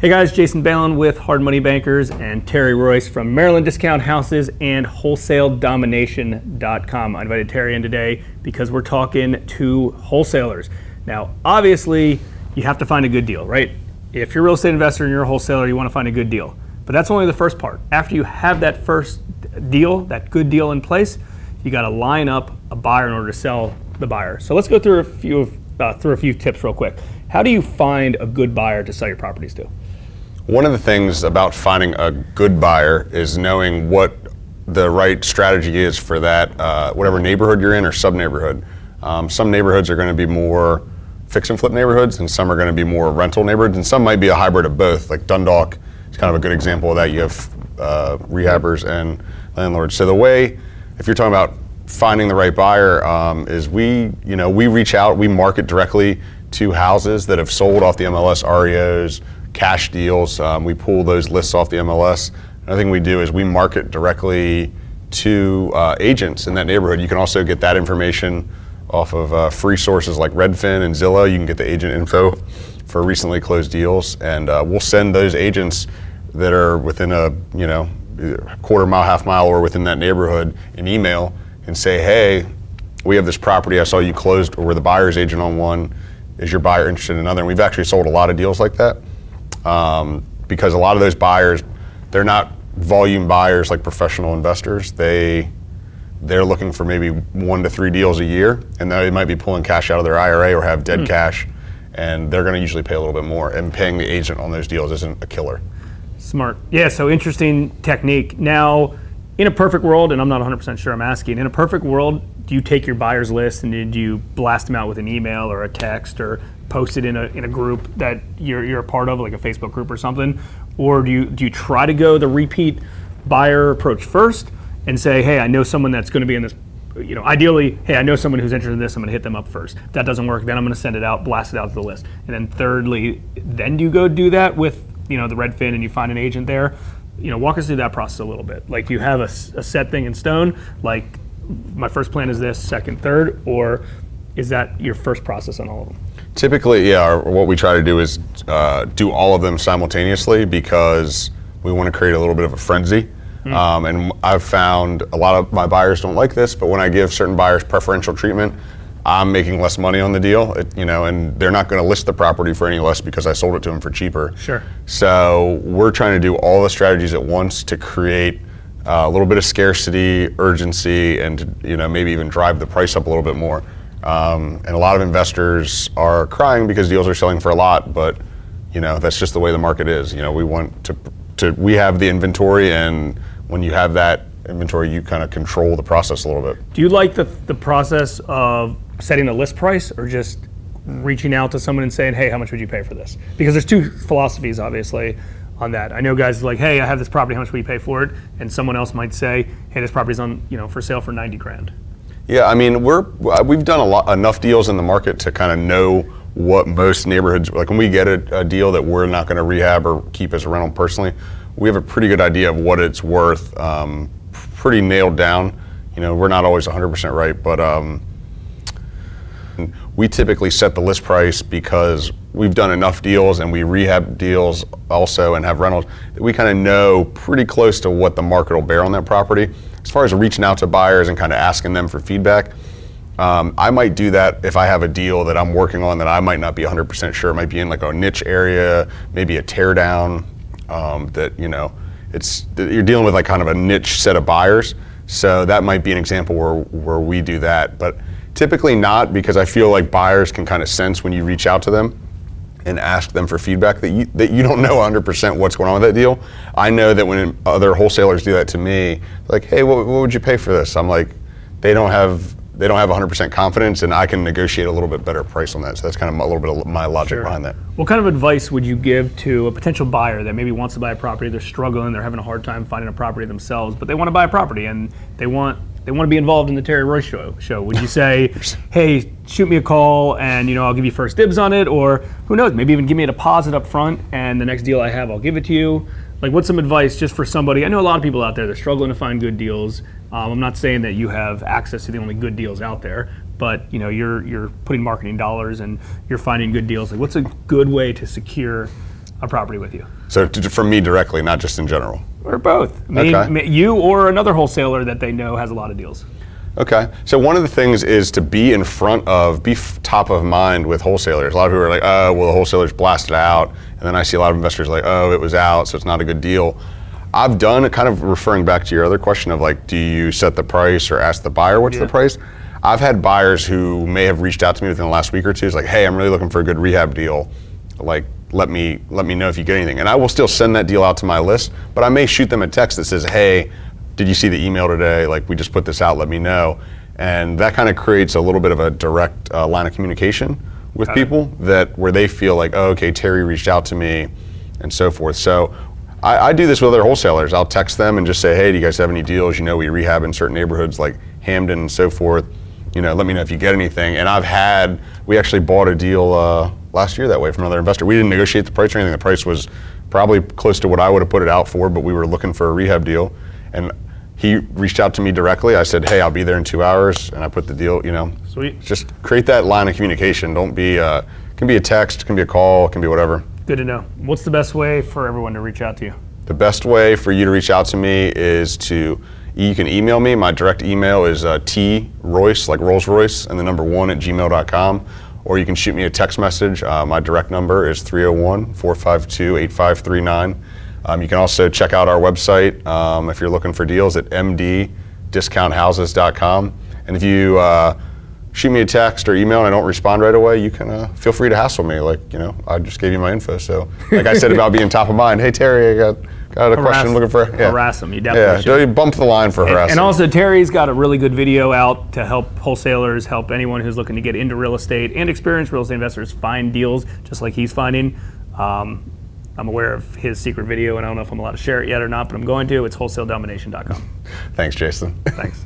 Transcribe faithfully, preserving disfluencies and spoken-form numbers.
Hey guys, Jason Balan with Hard Money Bankers and Terry Royce from Maryland Discount Houses and Wholesale Domination dot com. I invited Terry in today because we're talking to wholesalers. Now, obviously, you have to find a good deal, right? If you're a real estate investor and you're a wholesaler, you want to find a good deal. But that's only the first part. After you have that first deal, that good deal in place, you got to line up a buyer in order to sell the buyer. So let's go through a few of, uh, through a few tips real quick. How do you find a good buyer to sell your properties to? One of the things about finding a good buyer is knowing what the right strategy is for that, uh, whatever neighborhood you're in or sub-neighborhood. Um, some neighborhoods are going to be more fix and flip neighborhoods, and some are going to be more rental neighborhoods, and some might be a hybrid of both. Like Dundalk is kind of a good example of that. You have uh, rehabbers and landlords. So the way, if you're talking about finding the right buyer, um, is we, you know, we reach out, we market directly to houses that have sold off the M L S, R E Os, cash deals. Um, we pull those lists off the M L S. Another thing we do is we market directly to uh, agents in that neighborhood. You can also get that information off of uh, free sources like Redfin and Zillow. You can get the agent info for recently closed deals, and uh, we'll send those agents that are within a you know quarter mile, half mile, or within that neighborhood an email and say, hey, we have this property. I saw you closed, or we're the buyer's agent on one. Is your buyer interested in another? And we've actually sold a lot of deals like that. Um, because a lot of those buyers, they're not volume buyers like professional investors. They, they're looking for maybe one to three deals a year, and they might be pulling cash out of their I R A or have dead mm. cash, and they're going to usually pay a little bit more, and paying the agent on those deals isn't a killer. Smart. Yeah, so interesting technique. Now, in a perfect world, and I'm not one hundred percent sure I'm asking, in a perfect world, do you take your buyer's list and do you blast them out with an email or a text or post it in a in a group that you're you're a part of, like a Facebook group or something? Or do you do you try to go the repeat buyer approach first and say, hey, I know someone that's going to be in this, you know, ideally, hey, I know someone who's interested in this, I'm going to hit them up first. If that doesn't work, then I'm going to send it out, blast it out to the list. And then thirdly, then do you go do that with, you know, the Redfin and you find an agent there? You know, walk us through that process a little bit. Like, do you have a, a set thing in stone? Like, my first plan is this, second, third, or is that your first process on all of them? Typically, yeah, our, what we try to do is uh, do all of them simultaneously because we want to create a little bit of a frenzy. Mm. Um, and I've found a lot of my buyers don't like this, but when I give certain buyers preferential treatment, I'm making less money on the deal, it, you know, and they're not going to list the property for any less because I sold it to them for cheaper. Sure. So we're trying to do all the strategies at once to create Uh, a little bit of scarcity, urgency, and you know maybe even drive the price up a little bit more. Um, and a lot of investors are crying because deals are selling for a lot, but you know that's just the way the market is. You know we want to, to we have the inventory, and when you have that inventory, you kind of control the process a little bit. Do you like the the process of setting a list price, or just reaching out to someone and saying, hey, how much would you pay for this? Because there's two philosophies, obviously, on that. I know guys are like, hey, I have this property, how much will you pay for it? And someone else might say, hey, this property's on, you know, for sale for ninety grand. Yeah, I mean, we're, we've done a lot, enough deals in the market to kind of know what most neighborhoods, like when we get a, a deal that we're not gonna rehab or keep as a rental personally, we have a pretty good idea of what it's worth, um, pretty nailed down. You know, we're not always one hundred percent right, but um, we typically set the list price because we've done enough deals and we rehab deals also and have rentals that we kind of know pretty close to what the market will bear on that property. As far as reaching out to buyers and kind of asking them for feedback, um, I might do that if I have a deal that I'm working on that I might not be one hundred percent sure. It might be in like a niche area, maybe a teardown, um, that you know, it's you're dealing with like kind of a niche set of buyers. So that might be an example where where we do that. But typically not, because I feel like buyers can kind of sense when you reach out to them and ask them for feedback that you, that you don't know one hundred percent what's going on with that deal. I know that when other wholesalers do that to me, like, hey, what, what would you pay for this? I'm like, they don't have they don't have one hundred percent confidence, and I can negotiate a little bit better price on that. So that's kind of a little bit of my logic sure. behind that. What kind of advice would you give to a potential buyer that maybe wants to buy a property, they're struggling, they're having a hard time finding a property themselves, but they want to buy a property and they want They want to be involved in the Terry Royce show, show. Would you say, hey, shoot me a call and you know I'll give you first dibs on it, or who knows, maybe even give me a deposit up front and the next deal I have, I'll give it to you? Like, what's some advice just for somebody? I know a lot of people out there, they're struggling to find good deals. Um, I'm not saying that you have access to the only good deals out there, but you know, you're, you're putting marketing dollars and you're finding good deals. Like, what's a good way to secure a property with you. So from me directly, not just in general? Or both. Me, okay. me, you or another wholesaler that they know has a lot of deals. Okay. So one of the things is to be in front of, be f top of mind with wholesalers. A lot of people are like, oh, well, the wholesalers blasted out. And then I see a lot of investors like, oh, it was out, so it's not a good deal. I've done, kind of referring back to your other question of like, do you set the price or ask the buyer what's yeah. the price? I've had buyers who may have reached out to me within the last week or two. It's like, hey, I'm really looking for a good rehab deal. Like, let me let me know if you get anything. And I will still send that deal out to my list, but I may shoot them a text that says, hey, did you see the email today? Like, we just put this out, let me know. And that kind of creates a little bit of a direct uh, line of communication with Got people it. that where they feel like, oh, okay, Terry reached out to me and so forth. So I, I do this with other wholesalers. I'll text them and just say, hey, do you guys have any deals? You know, we rehab in certain neighborhoods like Hamden and so forth. You know, let me know if you get anything. And I've had, we actually bought a deal uh, last year that way from another investor. We didn't negotiate the price or anything. The price was probably close to what I would have put it out for, but we were looking for a rehab deal. And he reached out to me directly. I said, hey, I'll be there in two hours. And I put the deal, you know. Sweet. Just create that line of communication. Don't be, uh, it can be a text, it can be a call, it can be whatever. Good to know. What's the best way for everyone to reach out to you? The best way for you to reach out to me is to, you can email me. My direct email is uh, T Royce, like Rolls Royce, and the number one at gmail dot com. Or you can shoot me a text message. Uh, my direct number is three oh one, four five two, eight five three nine. Um, you can also check out our website um, if you're looking for deals at M D discount houses dot com. And if you uh, shoot me a text or email and I don't respond right away, you can uh, feel free to hassle me. Like, you know, I just gave you my info. So like I said about being top of mind, hey, Terry, I got Got a harass question him. looking for yeah. harass him. You definitely yeah. should. You bump the line for harassing. And, and also, Terry's got a really good video out to help wholesalers, help anyone who's looking to get into real estate and experienced real estate investors find deals, just like he's finding. Um, I'm aware of his secret video, and I don't know if I'm allowed to share it yet or not, but I'm going to. It's wholesale domination dot com. Thanks, Jason. Thanks.